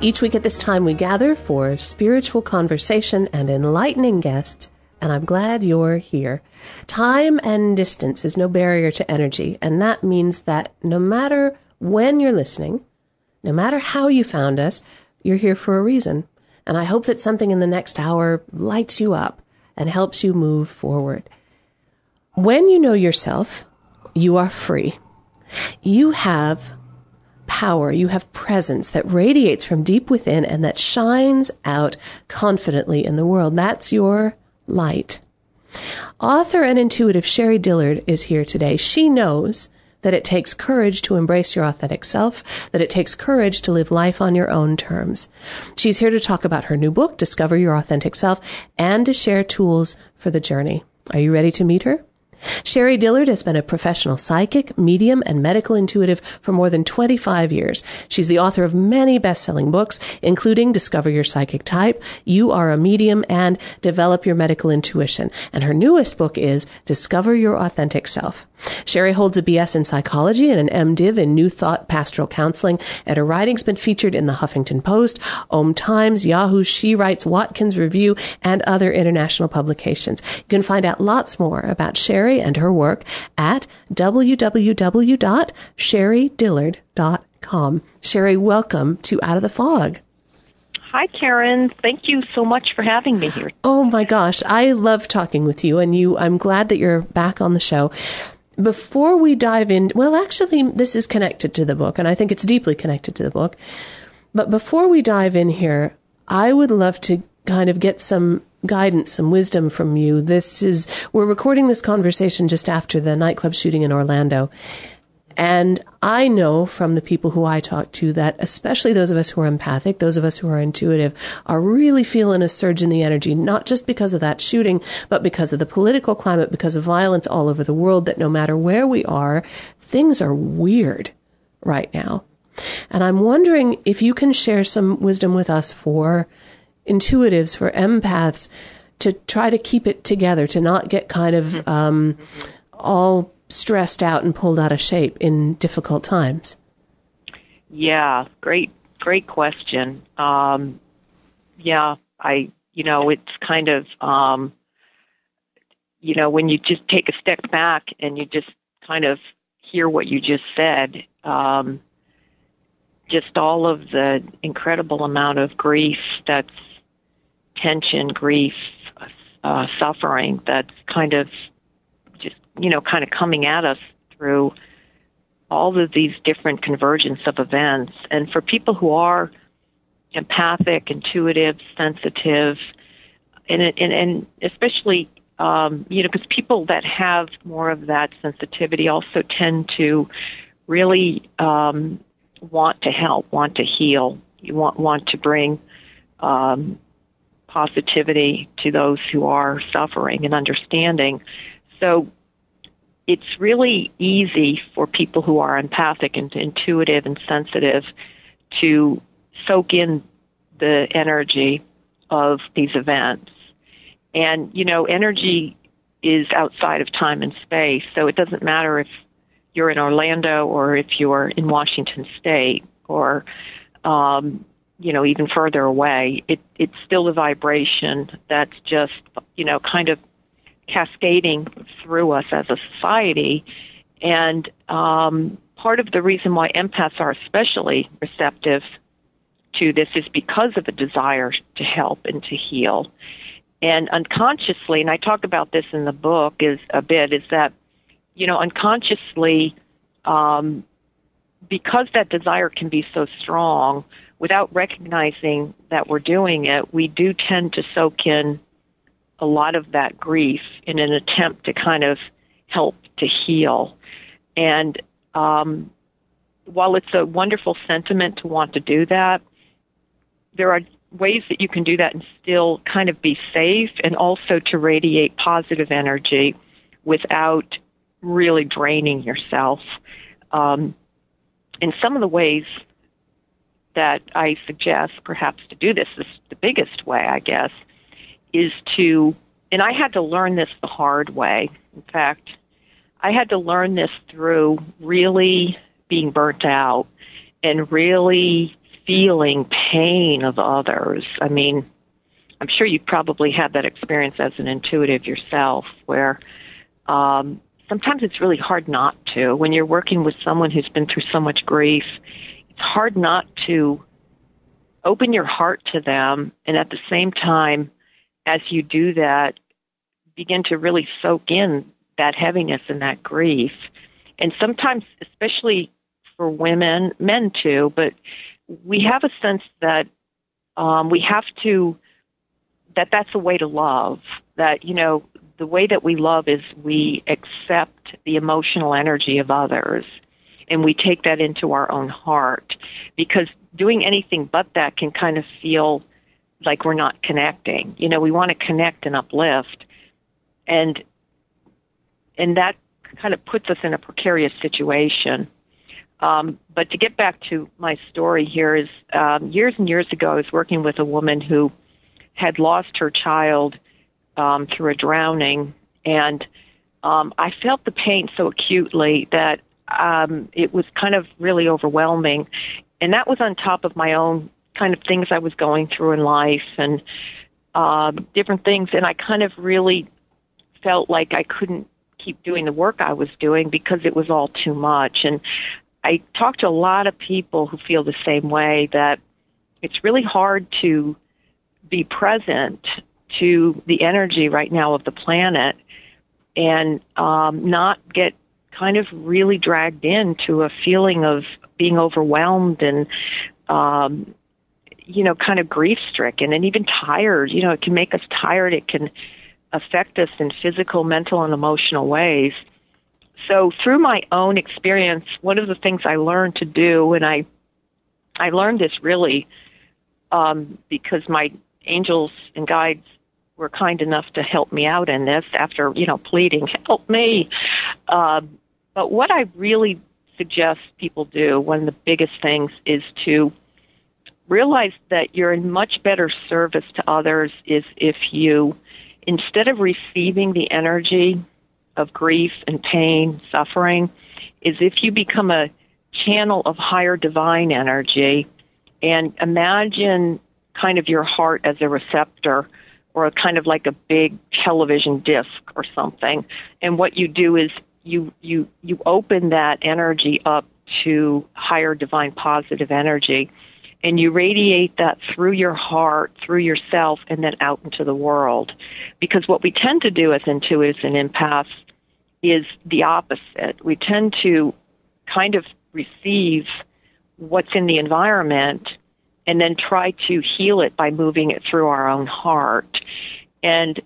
Each week at this time, we gather for spiritual conversation and enlightening guests, and I'm glad you're here. Time and distance is no barrier to energy, and that means that no matter when you're listening, no matter how you found us, you're here for a reason. And I hope that something in the next hour lights you up and helps you move forward. When you know yourself, you are free. You have power, you have presence that radiates from deep within and that shines out confidently in the world. That's your light. Author and intuitive Sherrie Dillard is here today. She knows that it takes courage to embrace your authentic self, that it takes courage to live life on your own terms. She's here to talk about her new book, Discover Your Authentic Self, and to share tools for the journey. Are you ready to meet her? Sherrie Dillard has been a professional psychic, medium, and medical intuitive for more than 25 years. She's the author of many best-selling books, including Discover Your Psychic Type, You Are a Medium, and Develop Your Medical Intuition. And her newest book is Discover Your Authentic Self. Sherrie holds a BS in psychology and an MDiv in New Thought Pastoral Counseling, and her writing's been featured in the Huffington Post, OM Times, Yahoo, She Writes, Watkins Review, and other international publications. You can find out lots more about Sherrie and her work at www.SherrieDillard.com. Sherrie, welcome to Out of the Fog. Hi, Karen. Thank you so much for having me here. Oh my gosh, I love talking with you, and I'm glad that you're back on the show. Before we dive in, well, actually, this is connected to the book, and I think it's deeply connected to the book. But before we dive in here, I would love to kind of get some guidance, some wisdom from you. We're recording this conversation just after the nightclub shooting in Orlando. And I know from the people who I talk to that especially those of us who are empathic, those of us who are intuitive, are really feeling a surge in the energy, not just because of that shooting, but because of the political climate, because of violence all over the world, that no matter where we are, things are weird right now. And I'm wondering if you can share some wisdom with us for intuitives, for empaths, to try to keep it together, to not get kind of all stressed out and pulled out of shape in difficult times. Yeah, great question. It's kind of, when you just take a step back and you just kind of hear what you just said, just all of the incredible amount of grief that's tension, grief, suffering that's kind of just, kind of coming at us through all of these different convergence of events. And for people who are empathic, intuitive, sensitive, and especially, because people that have more of that sensitivity also tend to really want to help, want to heal, you want to bring positivity to those who are suffering and understanding. So it's really easy for people who are empathic and intuitive and sensitive to soak in the energy of these events. And, energy is outside of time and space, so it doesn't matter if you're in Orlando or if you're in Washington State or even further away, it's still a vibration that's just, kind of cascading through us as a society. And part of the reason why empaths are especially receptive to this is because of a desire to help and to heal. And unconsciously, and I talk about this in the book is that, unconsciously, because that desire can be so strong, without recognizing that we're doing it, we do tend to soak in a lot of that grief in an attempt to kind of help to heal. And while it's a wonderful sentiment to want to do that, there are ways that you can do that and still kind of be safe, and also to radiate positive energy without really draining yourself. And some of the ways that I suggest perhaps to do this, is the biggest way, I guess, is to, and I had to learn this the hard way. In fact, I had to learn this through really being burnt out and really feeling pain of others. I mean, I'm sure you probably had that experience as an intuitive yourself, where sometimes it's really hard not to. When you're working with someone who's been through so much grief, it's hard not to open your heart to them, and at the same time, as you do that, begin to really soak in that heaviness and that grief. And sometimes, especially for women, men too, but we have a sense that we have to, that that's a way to love, that, you know, the way that we love is we accept the emotional energy of others and we take that into our own heart, because doing anything but that can kind of feel like we're not connecting. You know, we want to connect and uplift, and that kind of puts us in a precarious situation. But to get back to my story here is, years and years ago, I was working with a woman who had lost her child through a drowning, and I felt the pain so acutely that it was kind of really overwhelming, and that was on top of my own kind of things I was going through in life and different things, and I kind of really felt like I couldn't keep doing the work I was doing because it was all too much. And I talk to a lot of people who feel the same way, that it's really hard to be present to the energy right now of the planet and not get kind of really dragged into a feeling of being overwhelmed and, you know, kind of grief-stricken and even tired. You know, it can make us tired. It can affect us in physical, mental, and emotional ways. So through my own experience, one of the things I learned to do, and I learned this really because my angels and guides were kind enough to help me out in this after, you know, pleading, help me. But what I really suggest people do, one of the biggest things, is to realize that you're in much better service to others is if you, instead of receiving the energy of grief and pain, suffering, is if you become a channel of higher divine energy and imagine kind of your heart as a receptor or a kind of like a big television disc or something. And what you do is you open that energy up to higher divine positive energy, and you radiate that through your heart, through yourself, and then out into the world. Because what we tend to do as intuitives and empaths is the opposite. We tend to kind of receive what's in the environment and then try to heal it by moving it through our own heart. And,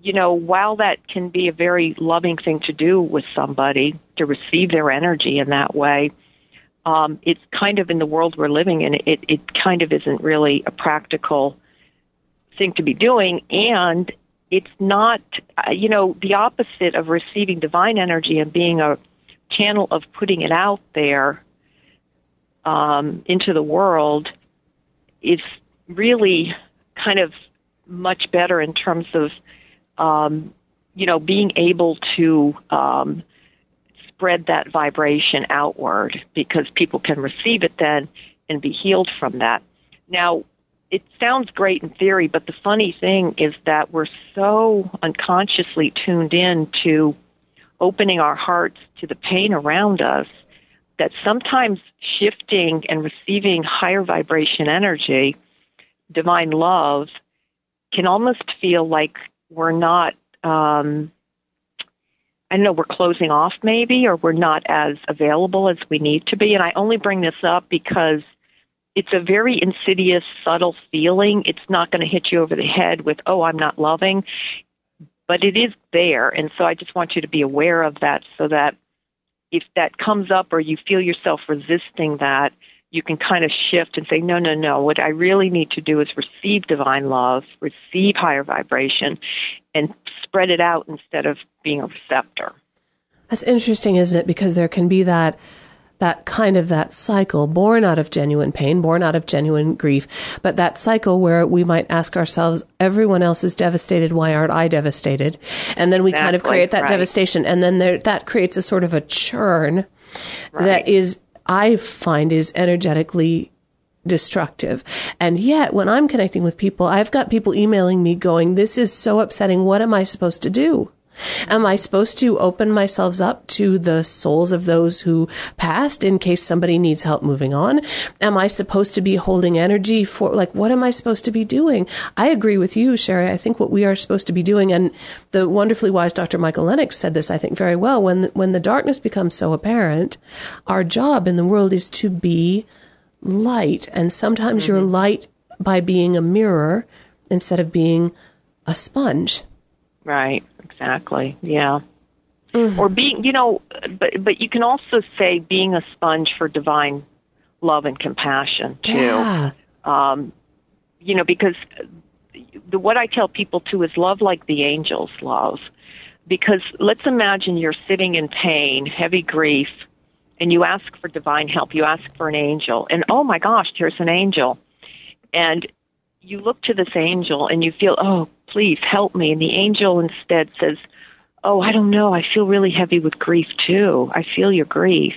you know, while that can be a very loving thing to do with somebody, to receive their energy in that way, it's kind of, in the world we're living in, it kind of isn't really a practical thing to be doing. And it's not, you know, the opposite of receiving divine energy and being a channel of putting it out there into the world is really kind of much better in terms of, you know, being able to spread that vibration outward, because people can receive it then and be healed from that. Now, it sounds great in theory, but the funny thing is that we're so unconsciously tuned in to opening our hearts to the pain around us that sometimes shifting and receiving higher vibration energy, divine love, can almost feel like we're not, I don't know, we're closing off maybe, or we're not as available as we need to be. And I only bring this up because it's a very insidious, subtle feeling. It's not going to hit you over the head with, oh, I'm not loving, but it is there. And so I just want you to be aware of that, so that if that comes up or you feel yourself resisting that, you can kind of shift and say, no, no, no, what I really need to do is receive divine love, receive higher vibration, and spread it out instead of being a receptor. That's interesting, isn't it? Because there can be that cycle born out of genuine pain, born out of genuine grief, but that cycle where we might ask ourselves, everyone else is devastated, why aren't I devastated? And then we kind of create that devastation, and then that creates a sort of a churn that is, I find, is energetically destructive. And yet when I'm connecting with people, I've got people emailing me going, this is so upsetting, what am I supposed to do? Am I supposed to open myself up to the souls of those who passed in case somebody needs help moving on? Am I supposed to be holding energy for, like, what am I supposed to be doing? I agree with you, Sherrie. I think what we are supposed to be doing, and the wonderfully wise Dr. Michael Lennox said this, I think, very well, when the darkness becomes so apparent, our job in the world is to be light. And sometimes you're light by being a mirror instead of being a sponge. Right. Exactly. Yeah. Mm-hmm. Or being, but you can also say being a sponge for divine love and compassion too. Yeah. Because what I tell people too is love like the angels love. Because let's imagine you're sitting in pain, heavy grief, and you ask for divine help. You ask for an angel, and oh my gosh, here's an angel, and you look to this angel and you feel, oh, please help me. And the angel instead says, oh, I don't know. I feel really heavy with grief too. I feel your grief.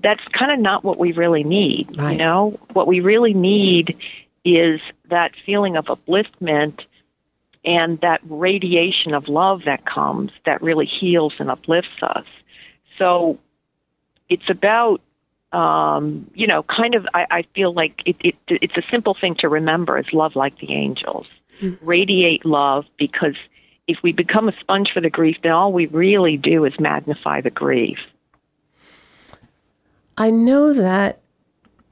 That's kind of not what we really need. Right. You know, what we really need is that feeling of upliftment and that radiation of love that comes that really heals and uplifts us. So it's about, I feel like it's a simple thing to remember is love like the angels. Radiate love, because if we become a sponge for the grief, then all we really do is magnify the grief. I know that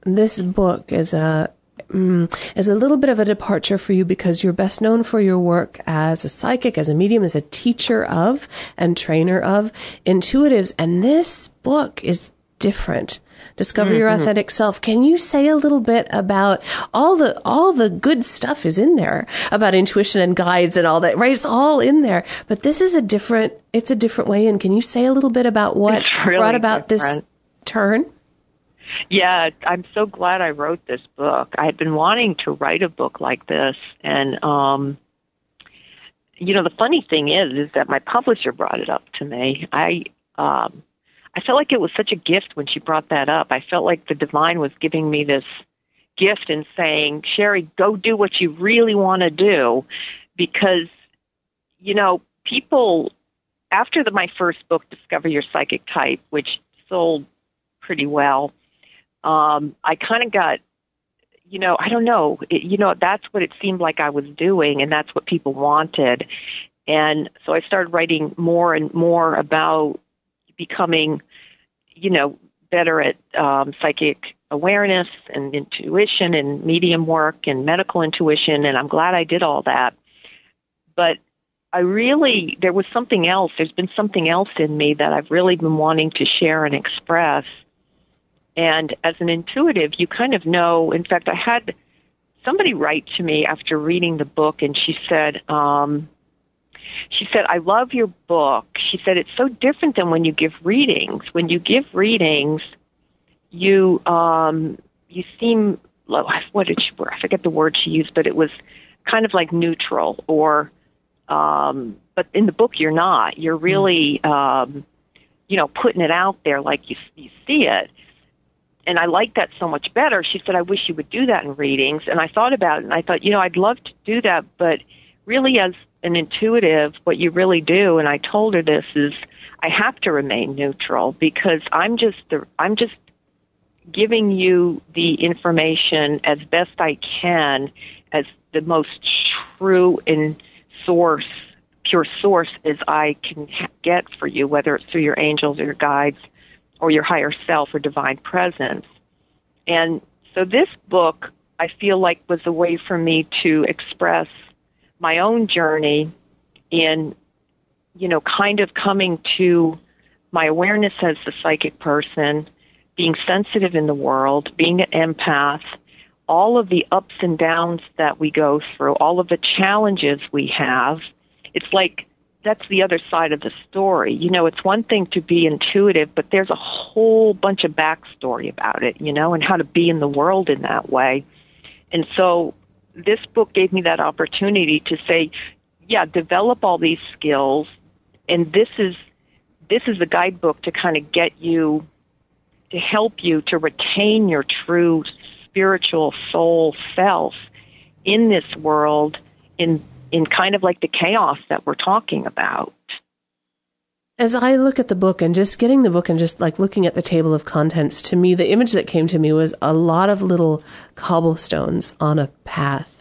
this book is a little bit of a departure for you because you're best known for your work as a psychic, as a medium, as a teacher of and trainer of intuitives. And this book is different. Discover Your Authentic Self. Can you say a little bit about all the good stuff is in there about intuition and guides and all that, right? It's all in there, but this is a different way in. Can you say a little bit about what really brought about this turn? Yeah, I'm so glad I wrote this book. I had been wanting to write a book like this, and the funny thing is that my publisher brought it up to me. I felt like it was such a gift when she brought that up. I felt like the divine was giving me this gift and saying, Sherrie, go do what you really want to do. Because, people, after my first book, Discover Your Psychic Type, which sold pretty well, I kind of got, I don't know. That's what it seemed like I was doing, and that's what people wanted. And so I started writing more and more about becoming, better at psychic awareness and intuition and medium work and medical intuition, and I'm glad I did all that. But there was something else. There's been something else in me that I've really been wanting to share and express. And as an intuitive, you kind of know. In fact, I had somebody write to me after reading the book, and she said, I love your book. She said, it's so different than when you give readings. When you give readings, you seem, I forget the word she used, but it was kind of like neutral or, but in the book you're not. You're really, putting it out there like you see it. And I like that so much better. She said, I wish you would do that in readings. And I thought about it, and I thought, I'd love to do that, but really as an intuitive, what you really do, and I told her this, is I have to remain neutral because I'm just giving you the information as best I can, as the most true and pure source as I can get for you, whether it's through your angels or your guides or your higher self or divine presence. And so this book, I feel like, was a way for me to express my own journey in, kind of coming to my awareness as the psychic person, being sensitive in the world, being an empath, all of the ups and downs that we go through, all of the challenges we have. It's like that's the other side of the story. You know, it's one thing to be intuitive, but there's a whole bunch of backstory about it, you know, and how to be in the world in that way. And so this book gave me that opportunity to say, yeah, develop all these skills, and this is the guidebook to kind of get you, to help you to retain your true spiritual soul self in this world, in kind of like the chaos that we're talking about. As I look at the book and just getting the book and just like looking at the table of contents, to me, the image that came to me was a lot of little cobblestones on a path.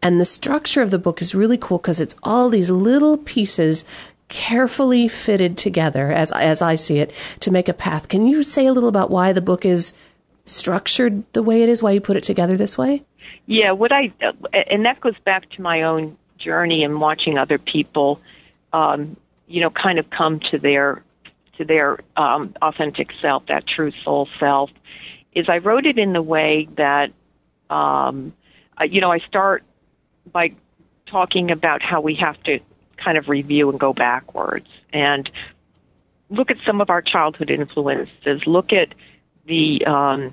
And the structure of the book is really cool because it's all these little pieces carefully fitted together, as I see it, to make a path. Can you say a little about why the book is structured the way it is, why you put it together this way? Yeah, and that goes back to my own journey and watching other people, you know, kind of come to their authentic self, that true soul self, is I wrote it in the way that, you know, I start by talking about how we have to kind of review and go backwards and look at some of our childhood influences, look at the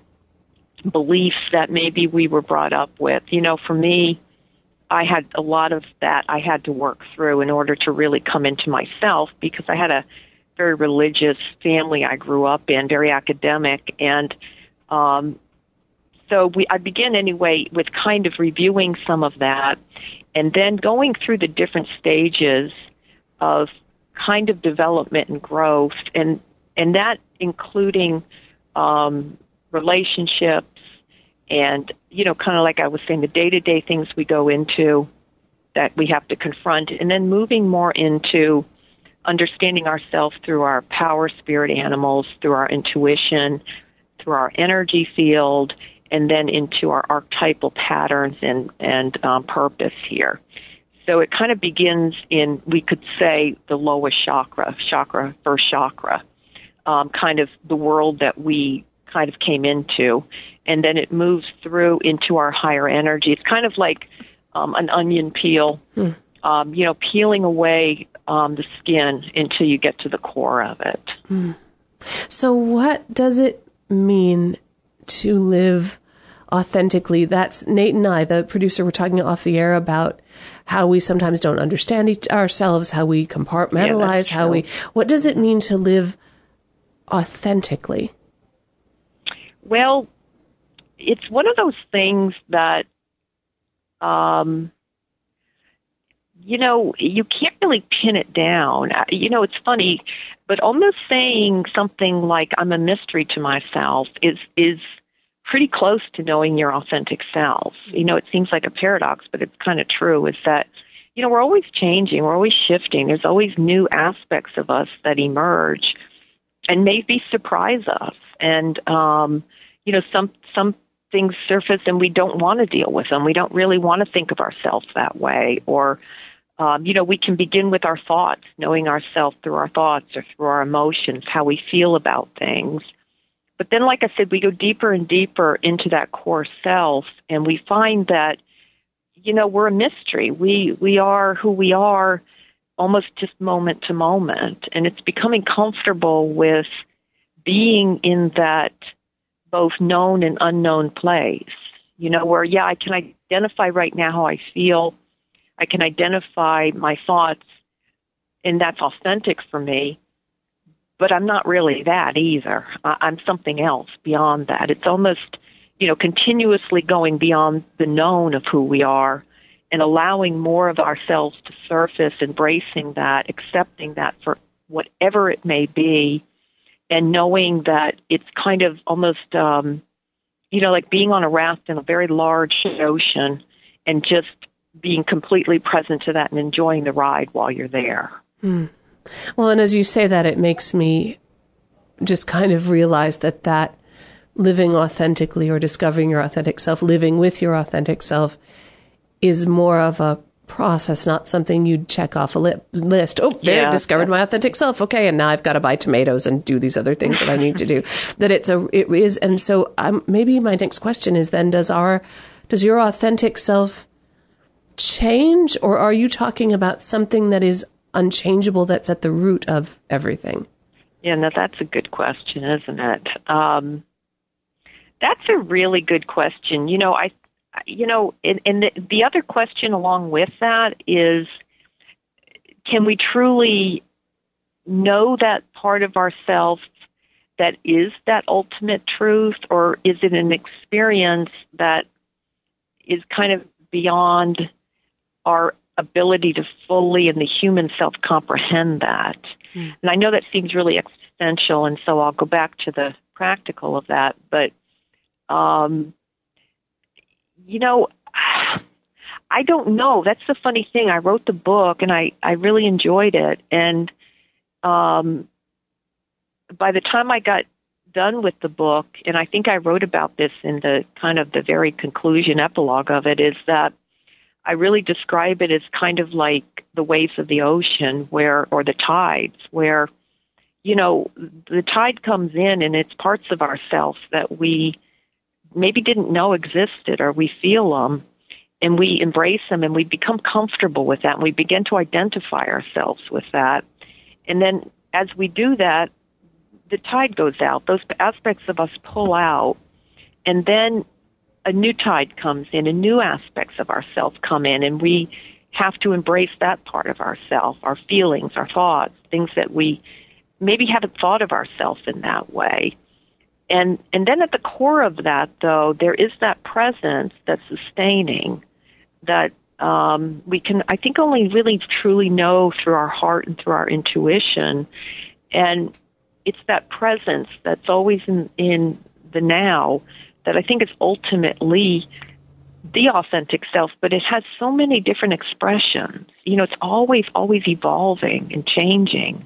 beliefs that maybe we were brought up with. You know, for me, I had a lot of that I had to work through in order to really come into myself, because I had a very religious family I grew up in, very academic. And so I began anyway with kind of reviewing some of that and then going through the different stages of kind of development and growth, and that including relationships and, you know, kind of like I was saying, the day-to-day things we go into that we have to confront, and then moving more into understanding ourselves through our power spirit animals, through our intuition, through our energy field, and then into our archetypal patterns and purpose here. So it kind of begins in, we could say, the lowest chakra, first chakra, kind of the world that we kind of came into, and then it moves through into our higher energy. It's kind of like an onion peel, you know, peeling away the skin until you get to the core of it. Mm. So what does it mean to live authentically? That's Nate and I, the producer, were talking off the air about how we sometimes don't understand ourselves, how we compartmentalize, what does it mean to live authentically? Well, it's one of those things that, you know, you can't really pin it down. You know, it's funny, but almost saying something like I'm a mystery to myself is pretty close to knowing your authentic self. You know, it seems like a paradox, but it's kind of true, is that, you know, we're always changing. We're always shifting. There's always new aspects of us that emerge and maybe surprise us. And, you know, some things surface and we don't want to deal with them. We don't really want to think of ourselves that way. Or, you know, we can begin with our thoughts, knowing ourselves through our thoughts or through our emotions, how we feel about things. But then, like I said, we go deeper and deeper into that core self, and we find that, you know, we're a mystery. We are who we are almost just moment to moment. And it's becoming comfortable with being in that both known and unknown place, you know, where, yeah, I can identify right now how I feel. I can identify my thoughts, and that's authentic for me, but I'm not really that either. I'm something else beyond that. It's almost, you know, continuously going beyond the known of who we are and allowing more of ourselves to surface, embracing that, accepting that for whatever it may be, and knowing that it's kind of almost, you know, like being on a raft in a very large ocean and just being completely present to that and enjoying the ride while you're there. Mm. Well, and as you say that, it makes me just kind of realize that living authentically or discovering your authentic self, living with your authentic self, is more of a process, not something you'd check off a list. Oh, there, yeah. Discovered my authentic self. Okay, and now I've got to buy tomatoes and do these other things that I need to do. That it is, and so maybe my next question is then: does your authentic self change, or are you talking about something that is unchangeable, that's at the root of everything? Yeah, no, that's a good question, isn't it? That's a really good question. The other question along with that is, can we truly know that part of ourselves that is that ultimate truth, or is it an experience that is kind of beyond our ability to fully in the human self comprehend that? Mm. And I know that seems really existential, and so I'll go back to the practical of that, but I don't know. That's the funny thing. I wrote the book, and I really enjoyed it. And by the time I got done with the book, and I think I wrote about this in the kind of the very conclusion epilogue of it, is that I really describe it as kind of like the waves of the ocean or the tides, where, the tide comes in, and it's parts of ourselves that we maybe didn't know existed, or we feel them, and we embrace them, and we become comfortable with that, and we begin to identify ourselves with that. And then as we do that, the tide goes out. Those aspects of us pull out, and then a new tide comes in, and new aspects of ourselves come in, and we have to embrace that part of ourselves, our feelings, our thoughts, things that we maybe haven't thought of ourselves in that way. And then at the core of that, though, there is that presence that's sustaining, that we can, I think, only really truly know through our heart and through our intuition. And it's that presence that's always in the now that I think is ultimately the authentic self, but it has so many different expressions. It's always evolving and changing.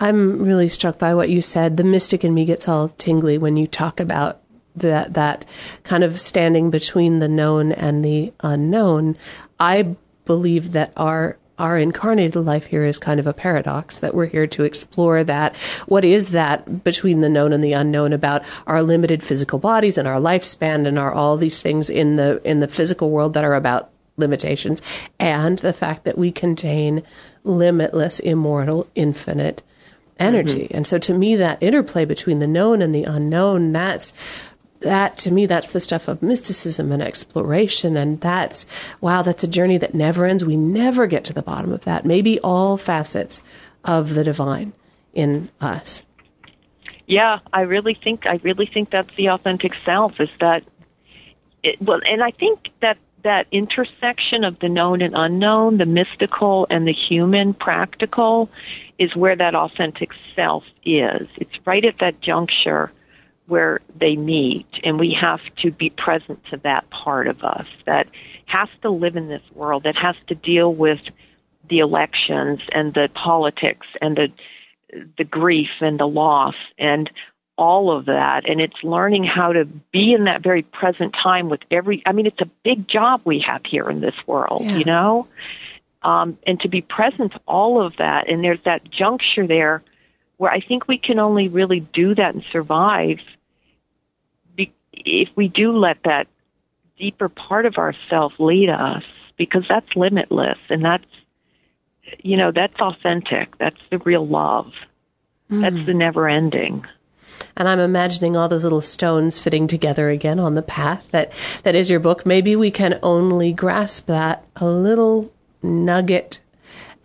I'm really struck by what you said. The mystic in me gets all tingly when you talk about that kind of standing between the known and the unknown. I believe that our incarnated life here is kind of a paradox, that we're here to explore that. What is that between the known and the unknown about our limited physical bodies and our lifespan and all these things in the physical world that are about limitations, and the fact that we contain limitless, immortal, infinite energy. Mm-hmm. And so to me, that interplay between the known and the unknown, that's the stuff of mysticism and exploration. And that's a journey that never ends. We never get to the bottom of that. Maybe all facets of the divine in us. Yeah, I really think that's the authentic self, is that and I think that intersection of the known and unknown, the mystical and the human practical, is where that authentic self is. It's right at that juncture where they meet, and we have to be present to that part of us that has to live in this world, that has to deal with the elections and the politics and the grief and the loss and all of that. And it's learning how to be in that very present time with it's a big job we have here in this world, yeah. And to be present to all of that. And there's that juncture there where I think we can only really do that and survive if we do let that deeper part of ourself lead us, because that's limitless, and that's authentic. That's the real love. Mm. That's the never ending. And I'm imagining all those little stones fitting together again on the path that is your book. Maybe we can only grasp that a little nugget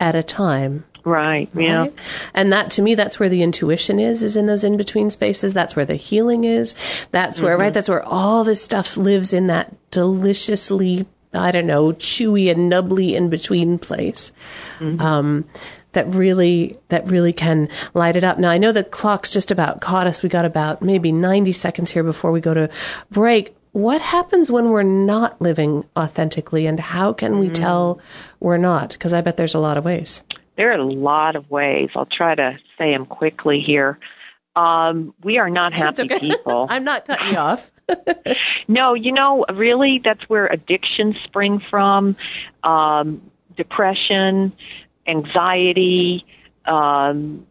at a time. Right, yeah. Right? And that, to me, that's where the intuition is in those in-between spaces. That's where the healing is. That's where, mm-hmm. right, that's where all this stuff lives, in that deliciously, I don't know, chewy and nubbly in-between place. Mm-hmm. That really can light it up. Now, I know the clock's just about caught us. We got about maybe 90 seconds here before we go to break. What happens when we're not living authentically, and how can we mm-hmm. tell we're not? Because I bet there's a lot of ways. There are a lot of ways. I'll try to say them quickly here. We are not happy people. I'm not cutting you off. No, you know, really, that's where addictions spring from, depression, anxiety, the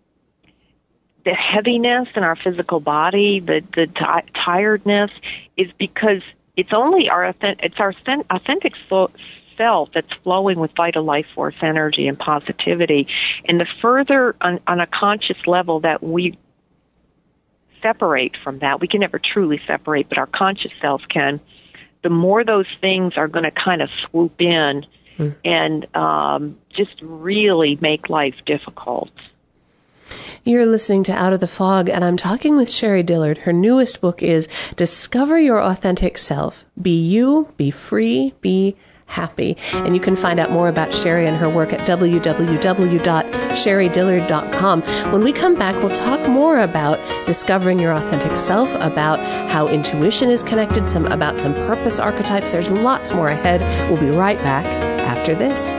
heaviness in our physical body, the tiredness is because it's only our authentic self that's flowing with vital life force energy and positivity. And the further on a conscious level that we separate from that, we can never truly separate, but our conscious self can, the more those things are going to kind of swoop in and just really make life difficult. You're listening to Out of the Fog, and I'm talking with Sherrie Dillard. Her newest book is Discover Your Authentic Self. Be you, be free, be happy. And you can find out more about Sherrie and her work at www.SherrieDillard.com. When we come back, we'll talk more about discovering your authentic self, about how intuition is connected, about some purpose archetypes. There's lots more ahead. We'll be right back after this.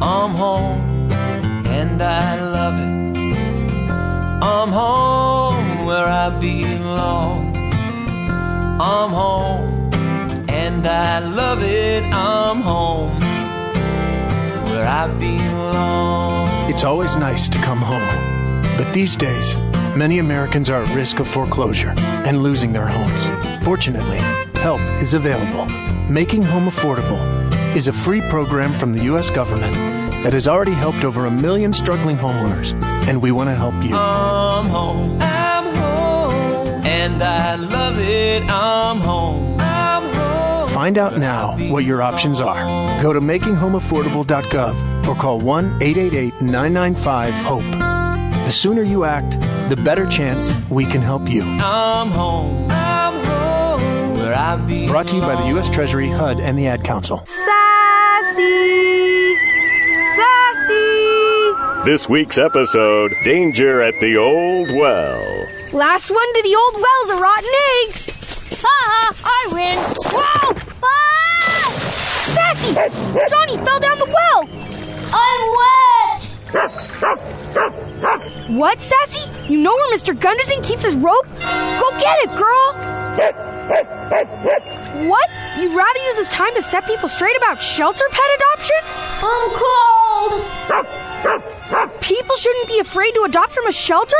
I'm home, and I love it. I'm home where I belong. I'm home, and I love it. I'm home where I belong. It's always nice to come home, but these days, many Americans are at risk of foreclosure and losing their homes. Fortunately, help is available. Making Home Affordable is a free program from the U.S. government that has already helped over 1 million struggling homeowners, and we want to help you. I'm home, and I love it. I'm home. Find out now what your options are. Go to makinghomeaffordable.gov or call 1-888-995-HOPE. The sooner you act, the better chance we can help you. I'm home. Brought to you by the U.S. Treasury, HUD, and the Ad Council. Sassy! Sassy! This week's episode, Danger at the Old Well. Last one to the old well's a rotten egg. Ha ha, I win. Whoa! Ah! Sassy! Johnny fell down the well. I'm wet! What, Sassy? You know where Mr. Gunderson keeps his rope? Go get it, girl! What? You'd rather use this time to set people straight about shelter pet adoption? I'm cold. People shouldn't be afraid to adopt from a shelter?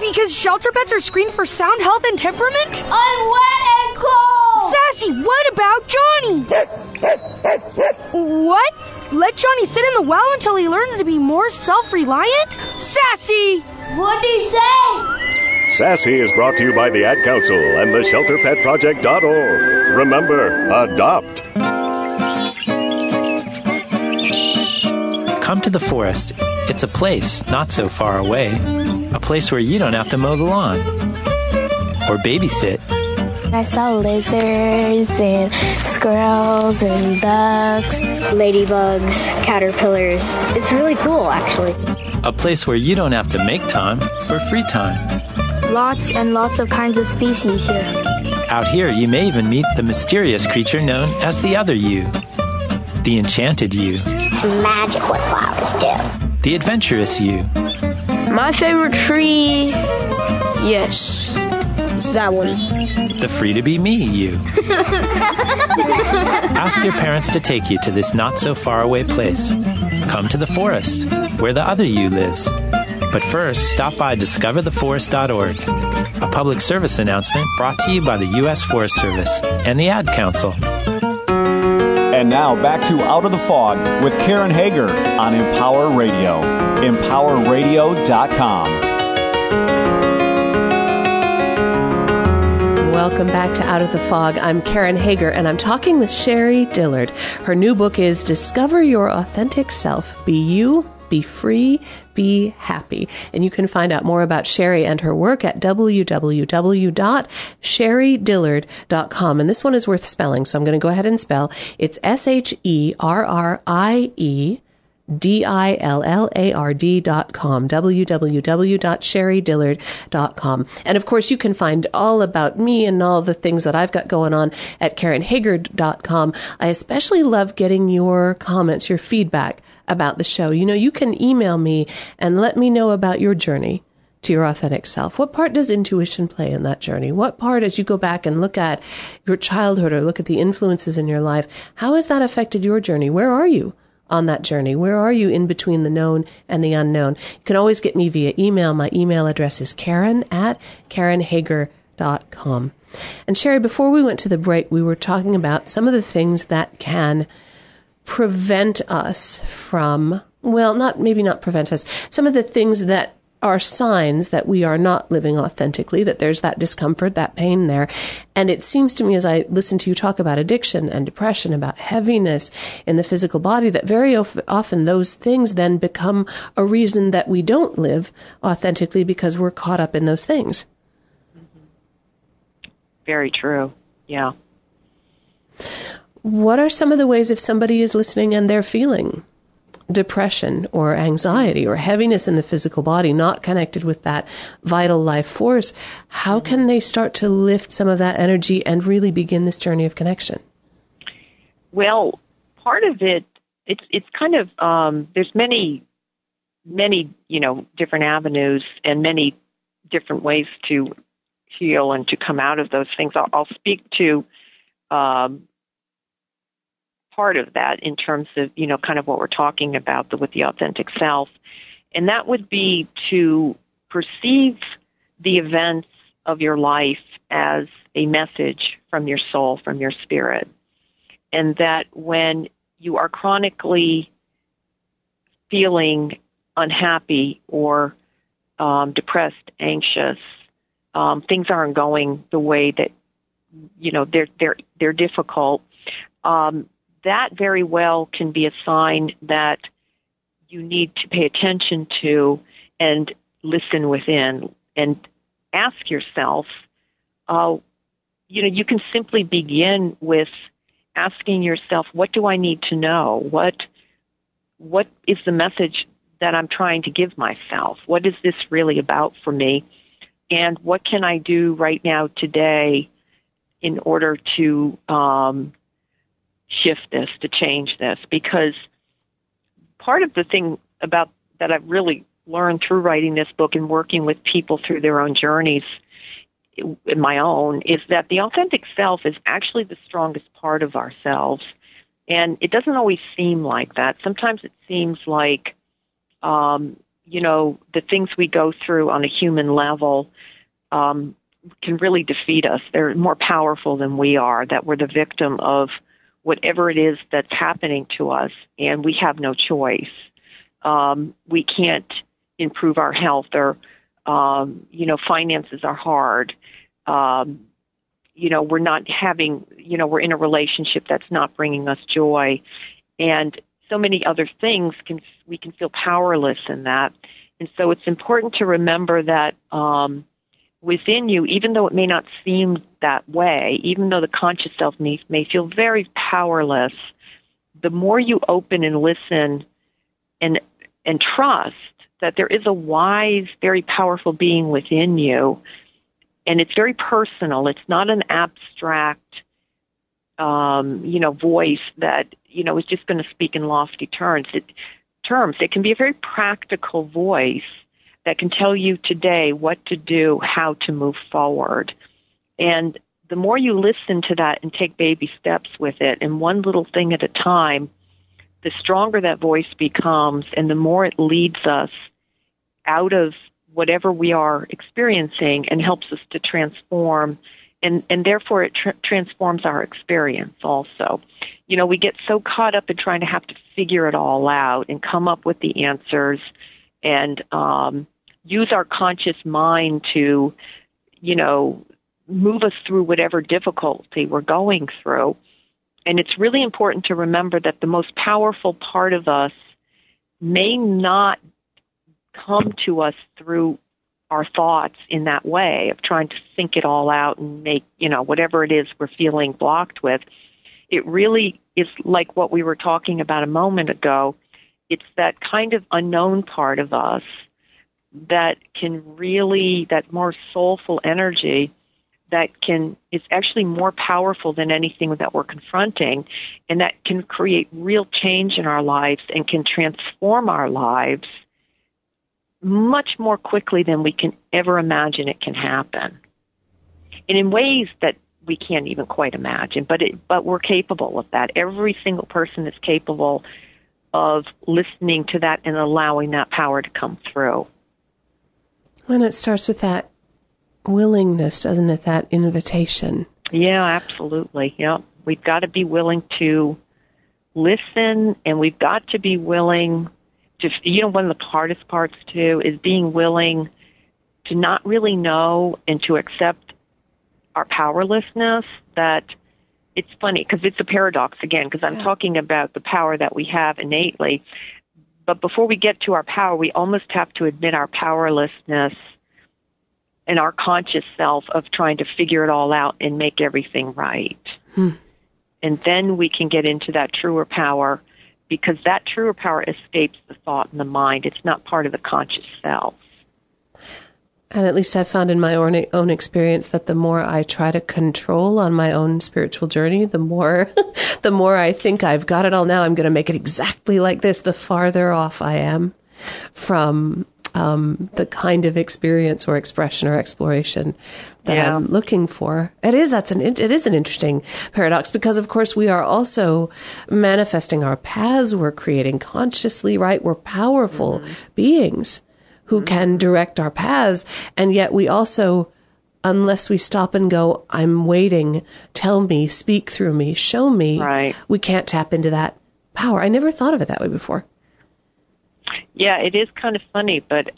Because shelter pets are screened for sound health and temperament? I'm wet and cold. Sassy, what about Johnny? What? Let Johnny sit in the well until he learns to be more self-reliant? Sassy! What'd he say? Sassy is brought to you by the Ad Council and the ShelterPetProject.org. Remember, adopt. Come to the forest. It's a place not so far away. A place where you don't have to mow the lawn or babysit. I saw lizards and squirrels and bugs, ladybugs, caterpillars. It's really cool, actually. A place where you don't have to make time for free time. Lots and lots of kinds of species here. Out here, you may even meet the mysterious creature known as the other you, the enchanted you. It's magic what flowers do. The adventurous you. My favorite tree, yes, is that one. The free-to-be-me you. Ask your parents to take you to this not-so-far-away place. Come to the forest, where the other you lives. But first, stop by discovertheforest.org, a public service announcement brought to you by the U.S. Forest Service and the Ad Council. And now back to Out of the Fog with Karen Hager on Empower Radio, empowerradio.com. Welcome back to Out of the Fog. I'm Karen Hager, and I'm talking with Sherrie Dillard. Her new book is Discover Your Authentic Self. Be You, Be Free, Be Happy. And you can find out more about Sherrie and her work at www.SherrieDillard.com. And this one is worth spelling, so I'm going to go ahead and spell. It's SherrieDillard.com. DILLARD.com, www.SherrieDillard.com. And of course, you can find all about me and all the things that I've got going on at KarenHager.com. I especially love getting your comments, your feedback about the show. You know, you can email me and let me know about your journey to your authentic self. What part does intuition play in that journey? What part, as you go back and look at your childhood or look at the influences in your life, how has that affected your journey? Where are you on that journey? Where are you in between the known and the unknown? You can always get me via email. My email address is Karen@KarenHager.com. And Sherrie, before we went to the break, we were talking about some of the things that can prevent us from, well, not maybe not prevent us, some of the things that are signs that we are not living authentically, that there's that discomfort, that pain there. And it seems to me, as I listen to you talk about addiction and depression, about heaviness in the physical body, that very often those things then become a reason that we don't live authentically because we're caught up in those things. Mm-hmm. Very true. Yeah. What are some of the ways, if somebody is listening and they're feeling depression or anxiety or heaviness in the physical body, not connected with that vital life force, how can they start to lift some of that energy and really begin this journey of connection? Well, part of it, it's kind of, there's many, you know, different avenues and many different ways to heal and to come out of those things. I'll speak to, part of that in terms of, you know, kind of what we're talking about with the authentic self. And that would be to perceive the events of your life as a message from your soul, from your spirit. And that when you are chronically feeling unhappy or depressed, anxious, things aren't going the way that, you know, they're difficult. That very well can be a sign that you need to pay attention to and listen within and ask yourself, you know, you can simply begin with asking yourself, what do I need to know? What is the message that I'm trying to give myself? What is this really about for me? And what can I do right now today in order to shift this, to change this? Because part of the thing about that I've really learned through writing this book and working with people through their own journeys, my own, is that the authentic self is actually the strongest part of ourselves. And it doesn't always seem like that. Sometimes it seems like, you know, the things we go through on a human level can really defeat us. They're more powerful than we are, that we're the victim of whatever it is that's happening to us, and we have no choice. We can't improve our health, or, you know, finances are hard. You know, we're not having, you know, we're in a relationship that's not bringing us joy. And so many other things, we can feel powerless in that. And so it's important to remember that within you, even though it may not seem that way, even though the conscious self may feel very powerless, the more you open and listen and trust that there is a wise, very powerful being within you, and it's very personal. It's not an abstract, you know, voice that, you know, is just going to speak in lofty terms. It can be a very practical voice that can tell you today what to do, how to move forward. And the more you listen to that and take baby steps with it, and one little thing at a time, the stronger that voice becomes, and the more it leads us out of whatever we are experiencing and helps us to transform. And therefore, it transforms our experience also. You know, we get so caught up in trying to have to figure it all out and come up with the answers and use our conscious mind to, you know, move us through whatever difficulty we're going through. And it's really important to remember that the most powerful part of us may not come to us through our thoughts in that way of trying to think it all out and make, you know, whatever it is we're feeling blocked with. It really is like what we were talking about a moment ago. it's that kind of unknown part of us that can really, that more soulful energy that can, is actually more powerful than anything that we're confronting, and that can create real change in our lives and can transform our lives much more quickly than we can ever imagine it can happen. And in ways that we can't even quite imagine, but we're capable of that. Every single person is capable of listening to that and allowing that power to come through. And it starts with that willingness, doesn't it? That invitation. Yeah, absolutely. Yeah. We've got to be willing to listen, and we've got to be willing to, you know, one of the hardest parts too is being willing to not really know and to accept our powerlessness. That it's funny because it's a paradox again, because I'm talking about the power that we have innately. But before we get to our power, we almost have to admit our powerlessness and our conscious self of trying to figure it all out and make everything right. And then we can get into that truer power, because that truer power escapes the thought and the mind. It's not part of the conscious self. And at least I found in my own experience that the more I try to control on my own spiritual journey, the more I think I've got it all now, I'm going to make it exactly like this, the farther off I am from the kind of experience or expression or exploration that I'm looking for. It is an interesting paradox, because of course we are also manifesting our paths. We're creating consciously, right? We're powerful beings who can direct our paths. And yet we also, unless we stop and go, I'm waiting, tell me, speak through me, show me, we can't tap into that power. I never thought of it that way before. Yeah, it is kind of funny, but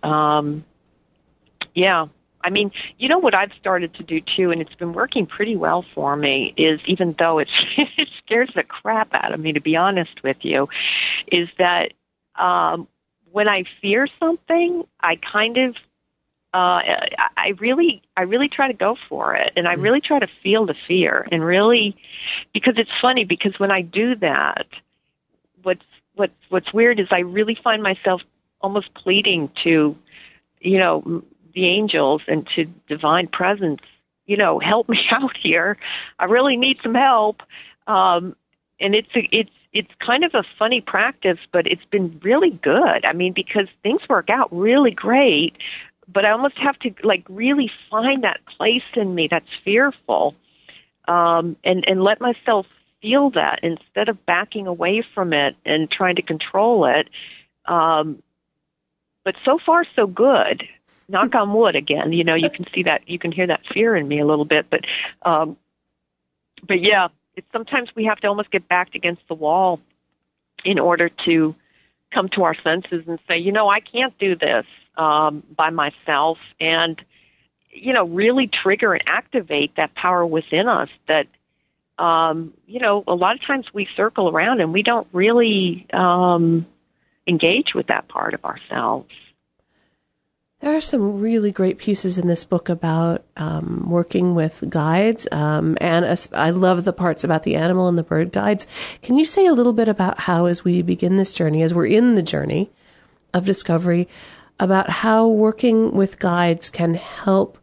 yeah. I mean, you know what I've started to do too, and it's been working pretty well for me, is even though it scares the crap out of me, to be honest with you, is that when I fear something, I kind of, I really try to go for it, and I really try to feel the fear, and really, because it's funny, because when I do that, what's weird is I really find myself almost pleading to, you know, the angels and to divine presence, you know, help me out here. I really need some help, and it's kind of a funny practice, but it's been really good. I mean, because things work out really great, but I almost have to, like, really find that place in me that's fearful, and let myself feel that instead of backing away from it and trying to control it. But so far, so good. Knock on wood again. You know, you can see that, you can hear that fear in me a little bit, but yeah. It's sometimes we have to almost get backed against the wall in order to come to our senses and say, you know, I can't do this by myself, and, you know, really trigger and activate that power within us that, you know, a lot of times we circle around and we don't really engage with that part of ourselves. There are some really great pieces in this book about working with guides, and I love the parts about the animal and the bird guides. Can you say a little bit about how, as we begin this journey, as we're in the journey of discovery, about how working with guides can help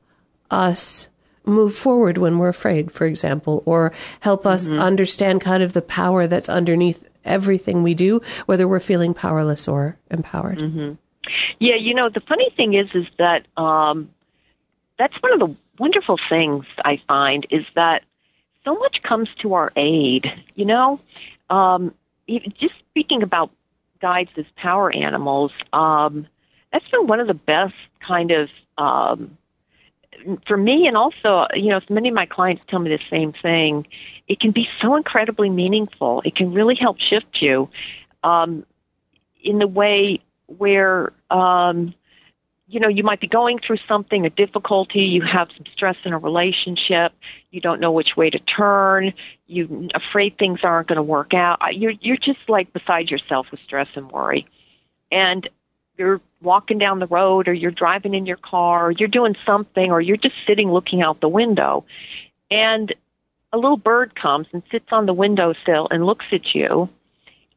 us move forward when we're afraid, for example, or help us understand kind of the power that's underneath everything we do, whether we're feeling powerless or empowered? Yeah, you know, the funny thing is that that's one of the wonderful things I find, is that so much comes to our aid, you know. Just speaking about guides as power animals, that's been one of the best kind of, for me, and also, you know, many of my clients tell me the same thing. It can be so incredibly meaningful. It can really help shift you in the way where, you know, you might be going through something, a difficulty, you have some stress in a relationship, you don't know which way to turn, you're afraid things aren't going to work out, you're just like beside yourself with stress and worry. And you're walking down the road, or you're driving in your car, or you're doing something, or you're just sitting looking out the window. And a little bird comes and sits on the windowsill and looks at you,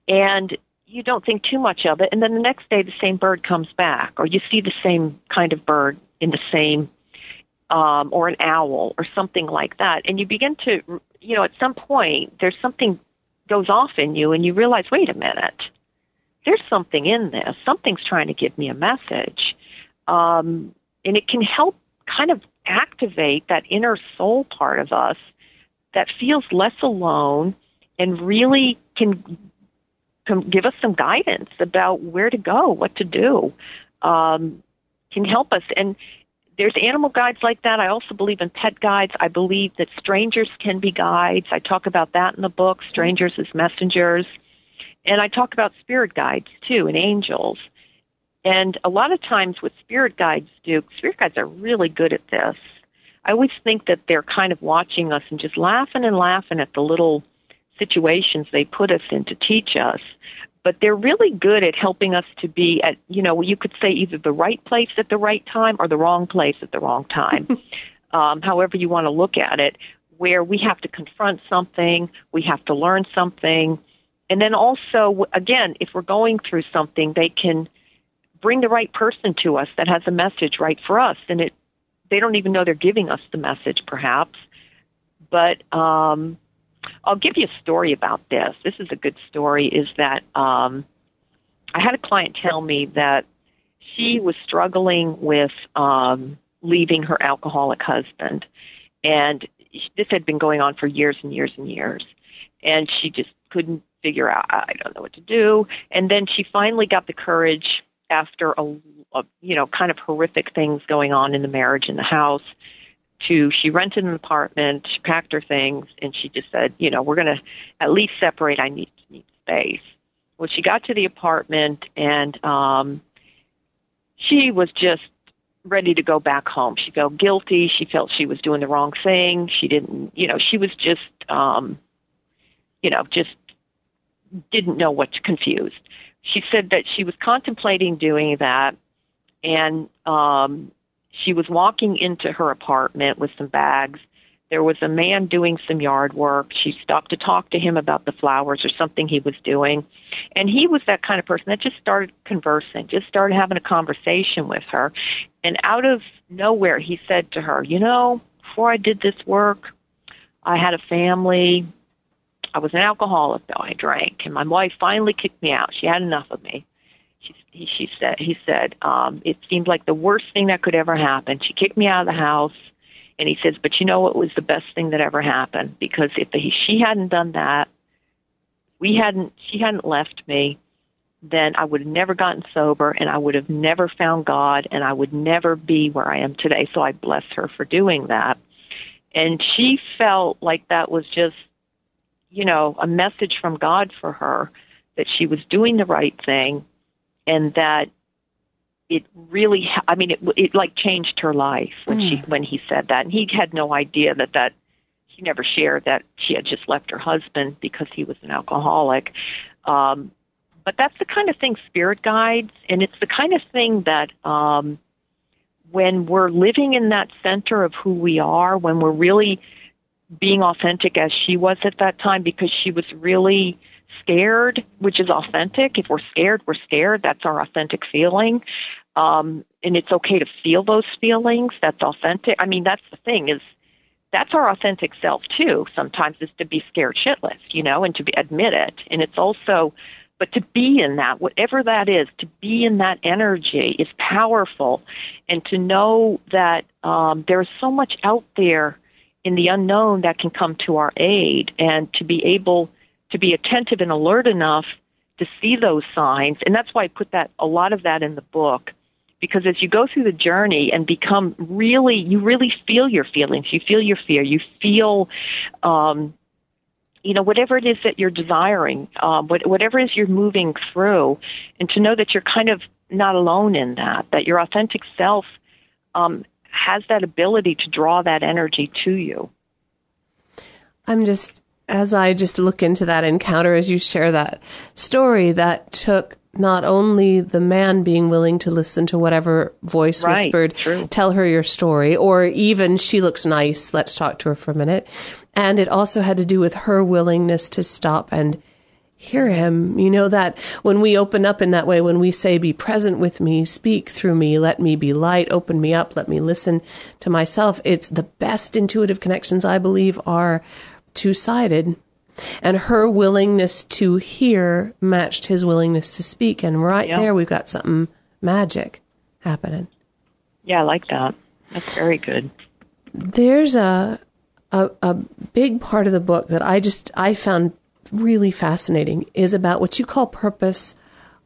and you don't think too much of it, and then the next day the same bird comes back, or you see the same kind of bird in the same, or an owl or something like that, and you begin to, at some point there's something goes off in you, and you realize, wait a minute, there's something in this. Something's trying to give me a message, and it can help kind of activate that inner soul part of us that feels less alone and really can give us some guidance about where to go, what to do, can help us. And there's animal guides like that. I also believe in pet guides. I believe that strangers can be guides. I talk about that in the book, Strangers as Messengers. And I talk about spirit guides, too, and angels. And a lot of times what spirit guides are really good at this. I always think that they're kind of watching us and just laughing and laughing at the little situations they put us in to teach us. But they're really good at helping us to be at, you could say either the right place at the right time or the wrong place at the wrong time, however you want to look at it, where we have to confront something, we have to learn something. And then also, again, if we're going through something, they can bring the right person to us that has a message right for us. And they don't even know they're giving us the message, perhaps. But I'll give you a story about this. This is a good story, is that I had a client tell me that she was struggling with leaving her alcoholic husband. And this had been going on for years and years and years. And she just couldn't figure out, I don't know what to do. And then she finally got the courage after a kind of horrific things going on in the marriage and the house. She rented an apartment, she packed her things, and she just said, we're going to at least separate. I need space. Well, she got to the apartment, and she was just ready to go back home. She felt guilty. She felt she was doing the wrong thing. She didn't, she was just, just didn't know what's confused. She said that she was contemplating doing that, and she was walking into her apartment with some bags. There was a man doing some yard work. She stopped to talk to him about the flowers or something he was doing. And he was that kind of person that just started conversing, just started having a conversation with her. And out of nowhere, he said to her, before I did this work, I had a family. I was an alcoholic, though. I drank. And my wife finally kicked me out. She had enough of me. He said, it seemed like the worst thing that could ever happen. She kicked me out of the house, and he says, but it was the best thing that ever happened, because if she hadn't done that, she hadn't left me, then I would have never gotten sober, and I would have never found God, and I would never be where I am today. So I bless her for doing that. And she felt like that was just, a message from God for her, that she was doing the right thing. And that it really, it like changed her life when he said that. And he had no idea that she never shared that she had just left her husband because he was an alcoholic. But that's the kind of thing, spirit guides. And it's the kind of thing that when we're living in that center of who we are, when we're really being authentic as she was at that time, because she was really scared, which is authentic. If we're scared, we're scared. That's our authentic feeling. And it's okay to feel those feelings. That's authentic. That's the thing, is that's our authentic self too. Sometimes is to be scared shitless, and to admit it. And it's also, but to be in that, whatever that is, to be in that energy is powerful. And to know that there's so much out there in the unknown that can come to our aid, and to be able to be attentive and alert enough to see those signs. And that's why I put a lot of that in the book, because as you go through the journey and become really, you really feel your feelings, you feel your fear, you feel, whatever it is that you're desiring, whatever it is you're moving through, and to know that you're kind of not alone in that your authentic self has that ability to draw that energy to you. As I just look into that encounter, as you share that story, that took not only the man being willing to listen to whatever voice whispered, true. Tell her your story, or even she looks nice, let's talk to her for a minute. And it also had to do with her willingness to stop and hear him. You know that when we open up in that way, when we say, be present with me, speak through me, let me be light, open me up, let me listen to myself. It's the best intuitive connections, I believe, are two-sided. And her willingness to hear matched his willingness to speak. And right there, we've got something magic happening. Yeah, I like that. That's very good. There's a big part of the book that I found really fascinating is about what you call purpose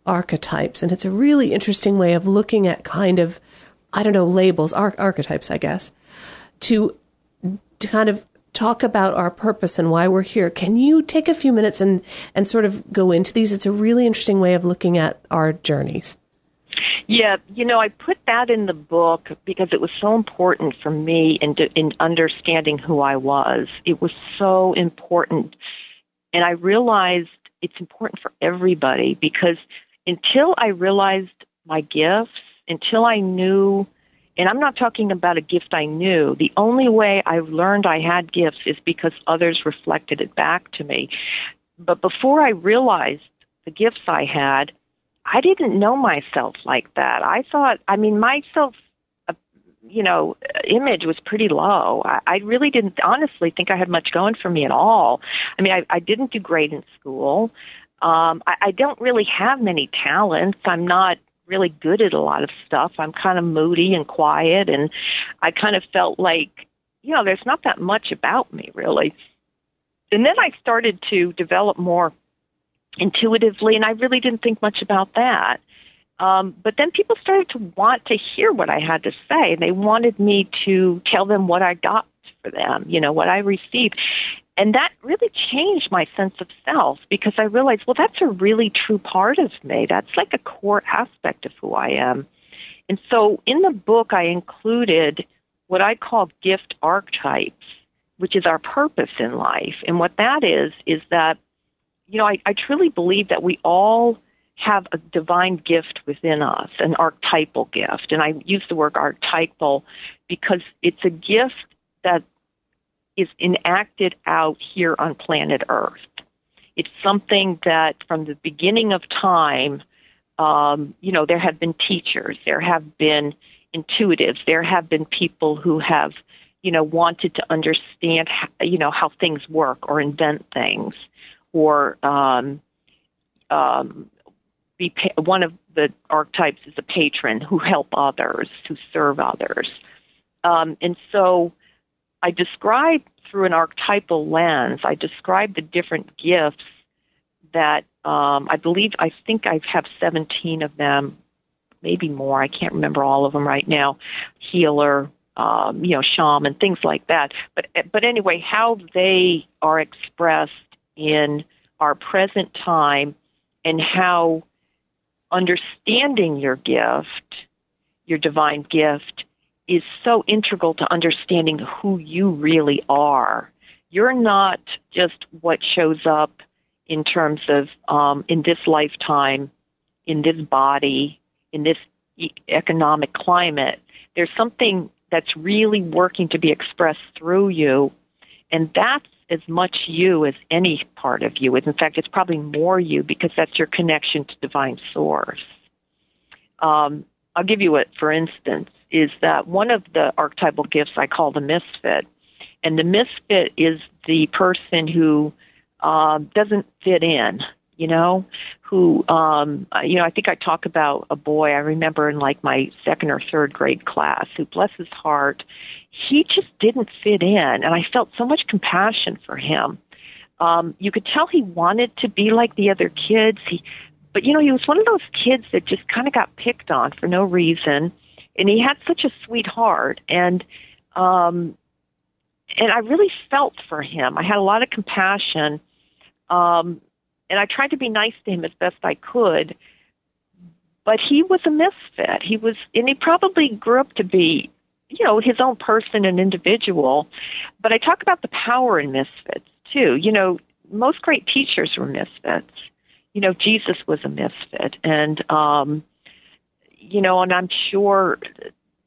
archetypes. And it's a really interesting way of looking at kind of, labels, archetypes, I guess, to kind of talk about our purpose and why we're here. Can you take a few minutes and sort of go into these? It's a really interesting way of looking at our journeys. Yeah, I put that in the book because it was so important for me in understanding who I was. It was so important. And I realized it's important for everybody, because until I realized my gifts, until I knew, and I'm not talking about a gift I knew, the only way I've learned I had gifts is because others reflected it back to me. But before I realized the gifts I had, I didn't know myself like that. I thought, my self-image was pretty low. I really didn't honestly think I had much going for me at all. I didn't do great in school. I don't really have many talents. I'm not really good at a lot of stuff. I'm kind of moody and quiet, and I kind of felt like, there's not that much about me, really. And then I started to develop more intuitively, and I really didn't think much about that. But then people started to want to hear what I had to say, and they wanted me to tell them what I got for them, what I received. And that really changed my sense of self, because I realized, well, that's a really true part of me. That's like a core aspect of who I am. And so in the book, I included what I call gift archetypes, which is our purpose in life. And what that is that, I truly believe that we all have a divine gift within us, an archetypal gift. And I use the word archetypal because it's a gift that is enacted out here on planet Earth. It's something that from the beginning of time, there have been teachers, there have been intuitives, there have been people who have, wanted to understand, how things work or invent things, or one of the archetypes is a patron who help others, who serve others. And so I describe through an archetypal lens, I describe the different gifts that I think I have 17 of them, maybe more. I can't remember all of them right now. Healer, shaman, things like that. But anyway, how they are expressed in our present time, and how understanding your gift, your divine gift, is so integral to understanding who you really are. You're not just what shows up in terms of in this lifetime, in this body, in this economic climate. There's something that's really working to be expressed through you, and that's as much you as any part of you is. In fact, it's probably more you, because that's your connection to divine source. I'll give you for instance, is that one of the archetypal gifts I call the misfit. And the misfit is the person who doesn't fit in, who, I think I talk about a boy I remember in like my second or third grade class who, bless his heart, he just didn't fit in, and I felt so much compassion for him. You could tell he wanted to be like the other kids, but he was one of those kids that just kind of got picked on for no reason, and he had such a sweet heart, and I really felt for him. I had a lot of compassion, and I tried to be nice to him as best I could, but he was a misfit. And he probably grew up to be his own person and individual. But I talk about the power in misfits, too. Most great teachers were misfits. Jesus was a misfit. And I'm sure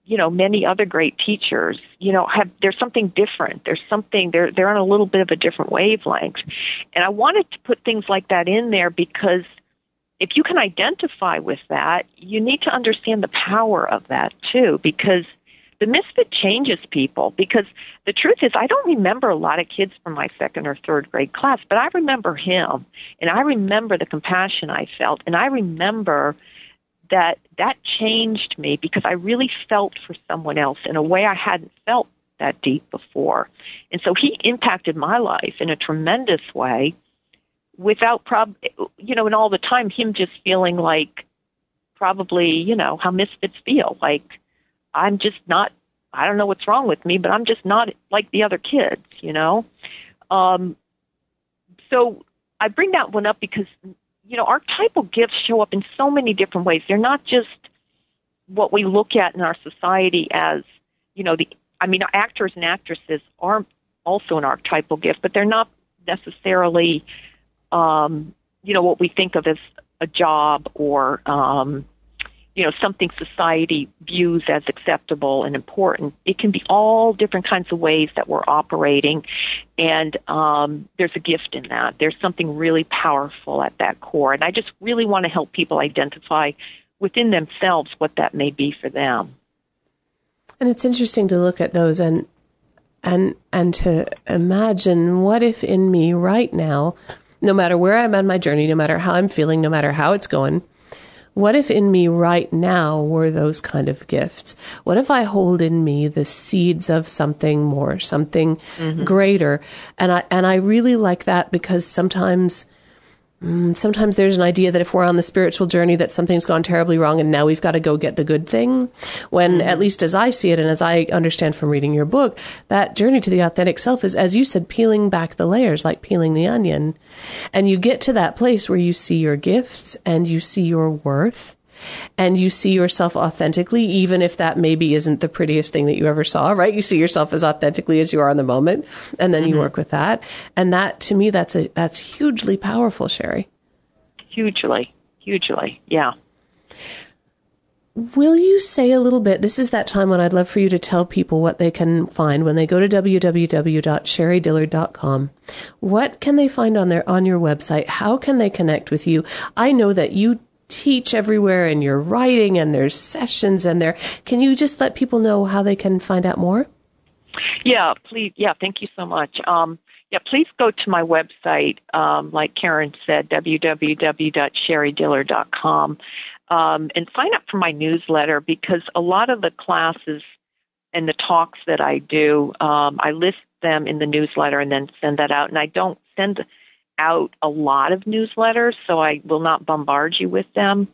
you know, many other great teachers, you know, there's something different. There's something, they're on a little bit of a different wavelength. And I wanted to put things like that in there because if you can identify with that, you need to understand the power of that too, because the misfit changes people. Because the truth is, I don't remember a lot of kids from my second or third grade class, but I remember him, and I remember the compassion I felt, and I remember that changed me because I really felt for someone else in a way I hadn't felt that deep before. And so he impacted my life in a tremendous way without, you know, and all the time him just feeling like probably, you know, how misfits feel, like I'm just not, I don't know what's wrong with me, but I'm just not like the other kids, you know. So I bring that one up because, you know, archetypal gifts show up in so many different ways. They're not just what we look at in our society as, you know, actors and actresses are also an archetypal gift, but they're not necessarily, you know, what we think of as a job or, you know, something society views as acceptable and important. It can be all different kinds of ways that we're operating, and there's a gift in that. There's something really powerful at that core, and I just really want to help people identify within themselves what that may be for them. And it's interesting to look at those and to imagine, what if in me right now, no matter where I'm on my journey, no matter how I'm feeling, no matter how it's going, what if in me right now were those kind of gifts? What if I hold in me the seeds of something more, something greater? And I really like that, because sometimes there's an idea that if we're on the spiritual journey that something's gone terribly wrong and now we've got to go get the good thing. When, at least as I see it and as I understand from reading your book, that journey to the authentic self is, as you said, peeling back the layers, like peeling the onion. And you get to that place where you see your gifts and you see your worth and you see yourself authentically, even if that maybe isn't the prettiest thing that you ever saw, right? You see yourself as authentically as you are in the moment, and then you work with that. And that, to me, that's hugely powerful, Sherrie. Hugely, hugely, yeah. Will you say a little bit, this is that time when I'd love for you to tell people what they can find when they go to www.SherrieDillard.com. What can they find on your website? How can they connect with you? I know that you teach everywhere, and you're writing, and there's sessions, and can you just let people know how they can find out more? Yeah, please. Yeah, thank you so much. Yeah, please go to my website, like Karen said, www.SherrieDillard.com, and sign up for my newsletter, because a lot of the classes and the talks that I do, I list them in the newsletter and then send that out, and I don't send out a lot of newsletters, so I will not bombard you with them,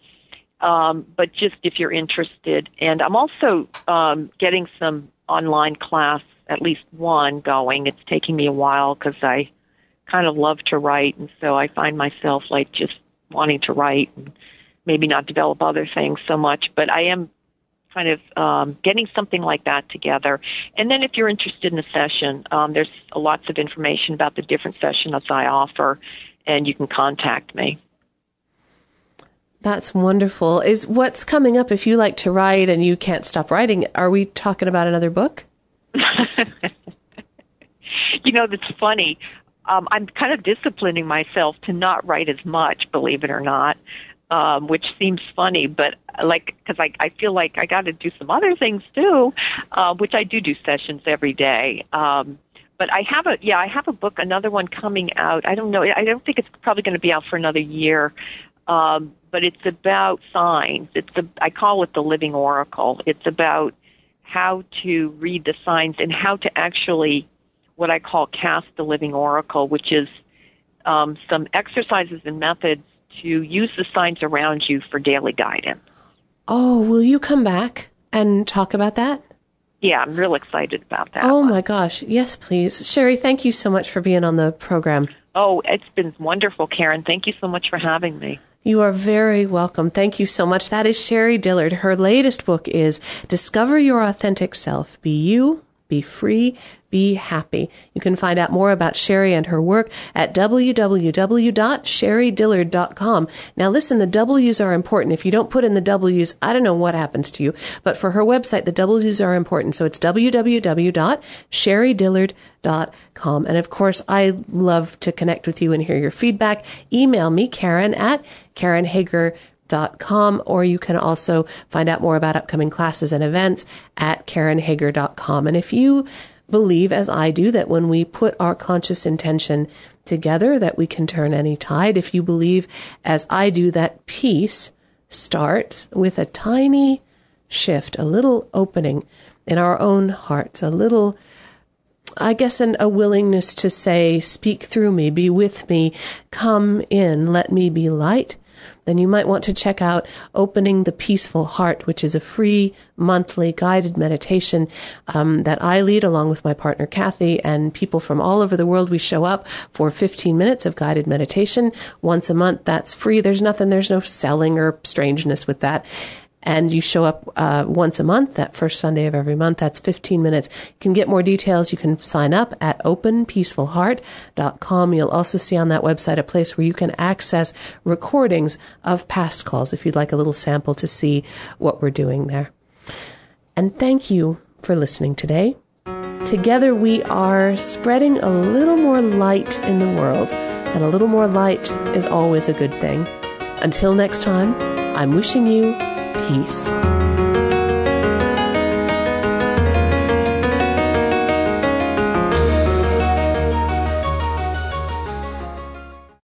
but just if you're interested. And I'm also getting some online class, at least one going. It's taking me a while because I kind of love to write, and so I find myself like just wanting to write and maybe not develop other things so much, but I am kind of getting something like that together. And then if you're interested in a session, there's lots of information about the different sessions I offer, and you can contact me. That's wonderful. Is what's coming up, if you like to write and you can't stop writing, are we talking about another book? You know, that's funny. I'm kind of disciplining myself to not write as much, believe it or not. Which seems funny, but like, because I feel like I got to do some other things too, which I do sessions every day. But I have a book, another one coming out. I don't know. I don't think it's probably going to be out for another year. But it's about signs. I call it the Living Oracle. It's about how to read the signs and how to actually, what I call, cast the Living Oracle, which is some exercises and methods to use the signs around you for daily guidance. Oh, will you come back and talk about that? Yeah, I'm real excited about that. Oh, my gosh. Yes, please. Sherrie, thank you so much for being on the program. Oh, it's been wonderful, Karen. Thank you so much for having me. You are very welcome. Thank you so much. That is Sherrie Dillard. Her latest book is Discover Your Authentic Self, Be You, be free, be happy. You can find out more about Sherrie and her work at www.SherrieDillard.com. Now listen, the W's are important. If you don't put in the W's, I don't know what happens to you. But for her website, the W's are important. So it's www.SherrieDillard.com. And of course, I love to connect with you and hear your feedback. Email me, Karen, at KarenHager.com, or you can also find out more about upcoming classes and events at KarenHager.com. And if you believe, as I do, that when we put our conscious intention together, that we can turn any tide, if you believe, as I do, that peace starts with a tiny shift, a little opening in our own hearts, a little, I guess, a willingness to say, speak through me, be with me, come in, let me be light, then you might want to check out Opening the Peaceful Heart, which is a free monthly guided meditation that I lead along with my partner, Kathy, and people from all over the world. We show up for 15 minutes of guided meditation once a month. That's free. There's no selling or strangeness with that. And you show up once a month, that first Sunday of every month. That's 15 minutes. You can get more details. You can sign up at openpeacefulheart.com. You'll also see on that website a place where you can access recordings of past calls if you'd like a little sample to see what we're doing there. And thank you for listening today. Together we are spreading a little more light in the world, and a little more light is always a good thing. Until next time, I'm wishing you peace.